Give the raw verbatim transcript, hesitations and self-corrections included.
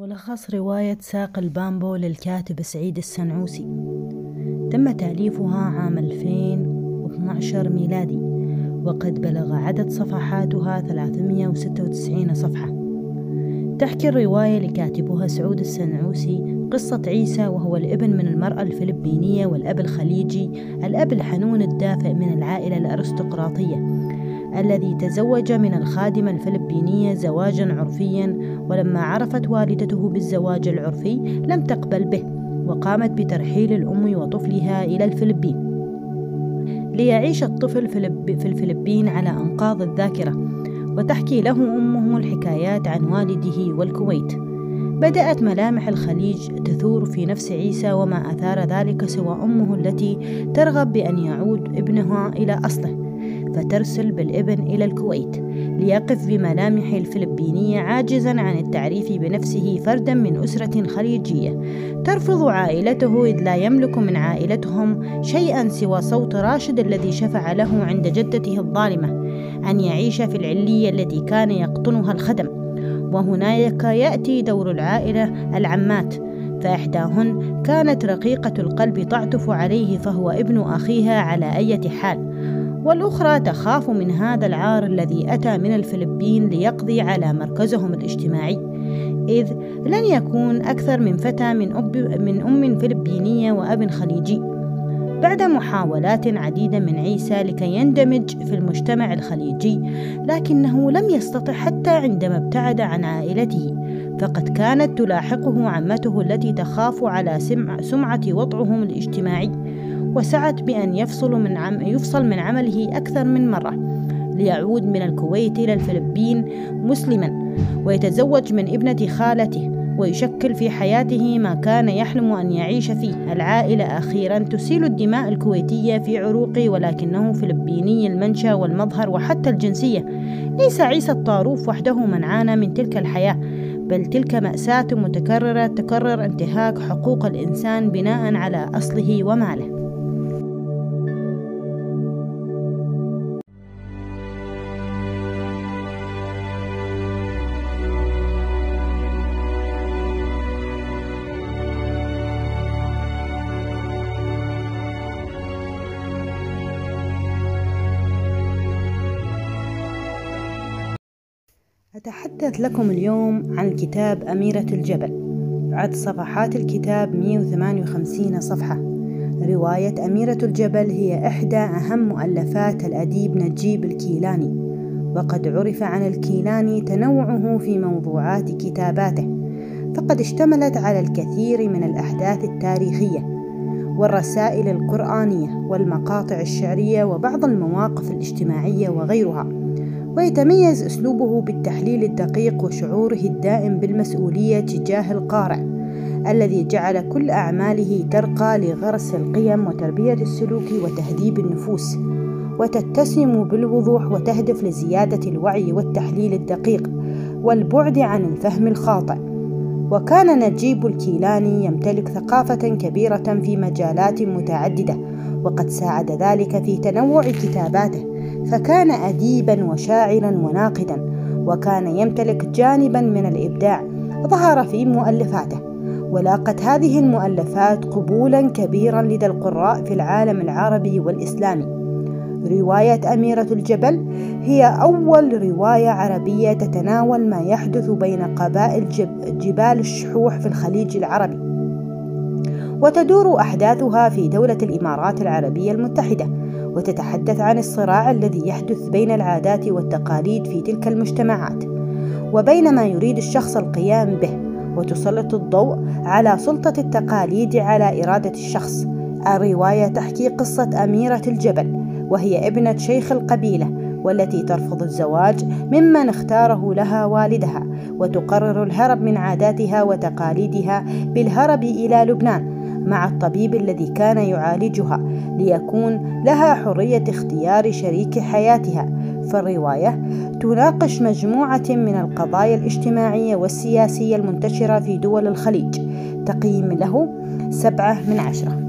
ملخص رواية ساق البامبو للكاتب سعيد السنعوسي تم تأليفها عام ألفين واثني عشر ميلادي، وقد بلغ عدد صفحاتها ثلاثمئة وستة وتسعين صفحة. تحكي الرواية لكاتبها سعود السنعوسي قصة عيسى، وهو الابن من المرأة الفلبينية والأب الخليجي، الأب الحنون الدافئ من العائلة الأرستقراطية الذي تزوج من الخادمة الفلبينية زواجا عرفيا، ولما عرفت والدته بالزواج العرفي لم تقبل به، وقامت بترحيل الأم وطفلها إلى الفلبين ليعيش الطفل في الفلبين على أنقاض الذاكرة. وتحكي له أمه الحكايات عن والده والكويت. بدأت ملامح الخليج تثور في نفس عيسى، وما أثار ذلك سوى أمه التي ترغب بأن يعود ابنها إلى أصله، فترسل بالابن إلى الكويت ليقف بملامح الفلبينية عاجزا عن التعريف بنفسه فردا من أسرة خليجية ترفض عائلته، إذ لا يملك من عائلتهم شيئا سوى صوت راشد الذي شفع له عند جدته الظالمة أن يعيش في العلية التي كان يقطنها الخدم. وهناك يأتي دور العائلة العمات، فإحداهن كانت رقيقة القلب تعطف عليه فهو ابن أخيها على أي حال، والأخرى تخاف من هذا العار الذي أتى من الفلبين ليقضي على مركزهم الاجتماعي، إذ لن يكون أكثر من فتى من أب من أم فلبينية وأب خليجي. بعد محاولات عديدة من عيسى لكي يندمج في المجتمع الخليجي، لكنه لم يستطع حتى عندما ابتعد عن عائلته، فقد كانت تلاحقه عمته التي تخاف على سمعة وضعهم الاجتماعي، وسعت بأن يفصل من عم يفصل من عمله أكثر من مرة ليعود من الكويت إلى الفلبين مسلما ويتزوج من ابنة خالته ويشكل في حياته ما كان يحلم أن يعيش فيه. العائلة أخيرا تسيل الدماء الكويتية في عروقه، ولكنه فلبيني المنشأ والمظهر وحتى الجنسية. ليس عيسى الطاروف وحده من عانى من تلك الحياة، بل تلك مأساة متكررة تكرر انتهاك حقوق الإنسان بناء على أصله وماله. أتحدث لكم اليوم عن كتاب أميرة الجبل، عدد صفحات الكتاب مئة وثمانية وخمسين صفحة. رواية أميرة الجبل هي إحدى أهم مؤلفات الأديب نجيب الكيلاني، وقد عرف عن الكيلاني تنوعه في موضوعات كتاباته، فقد اشتملت على الكثير من الأحداث التاريخية والرسائل القرآنية والمقاطع الشعرية وبعض المواقف الاجتماعية وغيرها. ويتميز أسلوبه بالتحليل الدقيق وشعوره الدائم بالمسؤولية تجاه القارئ، الذي جعل كل أعماله ترقى لغرس القيم وتربية السلوك وتهذيب النفوس، وتتسم بالوضوح وتهدف لزيادة الوعي والتحليل الدقيق والبعد عن الفهم الخاطئ. وكان نجيب الكيلاني يمتلك ثقافة كبيرة في مجالات متعددة، وقد ساعد ذلك في تنوع كتاباته، فكان أديبا وشاعرا وناقدا، وكان يمتلك جانبا من الإبداع ظهر في مؤلفاته، ولاقت هذه المؤلفات قبولا كبيرا لدى القراء في العالم العربي والإسلامي. رواية أميرة الجبل هي أول رواية عربية تتناول ما يحدث بين قبائل جبال الشحوح في الخليج العربي، وتدور أحداثها في دولة الإمارات العربية المتحدة، وتتحدث عن الصراع الذي يحدث بين العادات والتقاليد في تلك المجتمعات وبين ما يريد الشخص القيام به، وتسلط الضوء على سلطة التقاليد على إرادة الشخص. الرواية تحكي قصة أميرة الجبل، وهي ابنة شيخ القبيلة والتي ترفض الزواج ممن اختاره لها والدها، وتقرر الهرب من عاداتها وتقاليدها بالهرب إلى لبنان مع الطبيب الذي كان يعالجها ليكون لها حرية اختيار شريك حياتها. فالرواية تناقش مجموعة من القضايا الاجتماعية والسياسية المنتشرة في دول الخليج، تقييم له سبعة من عشرة.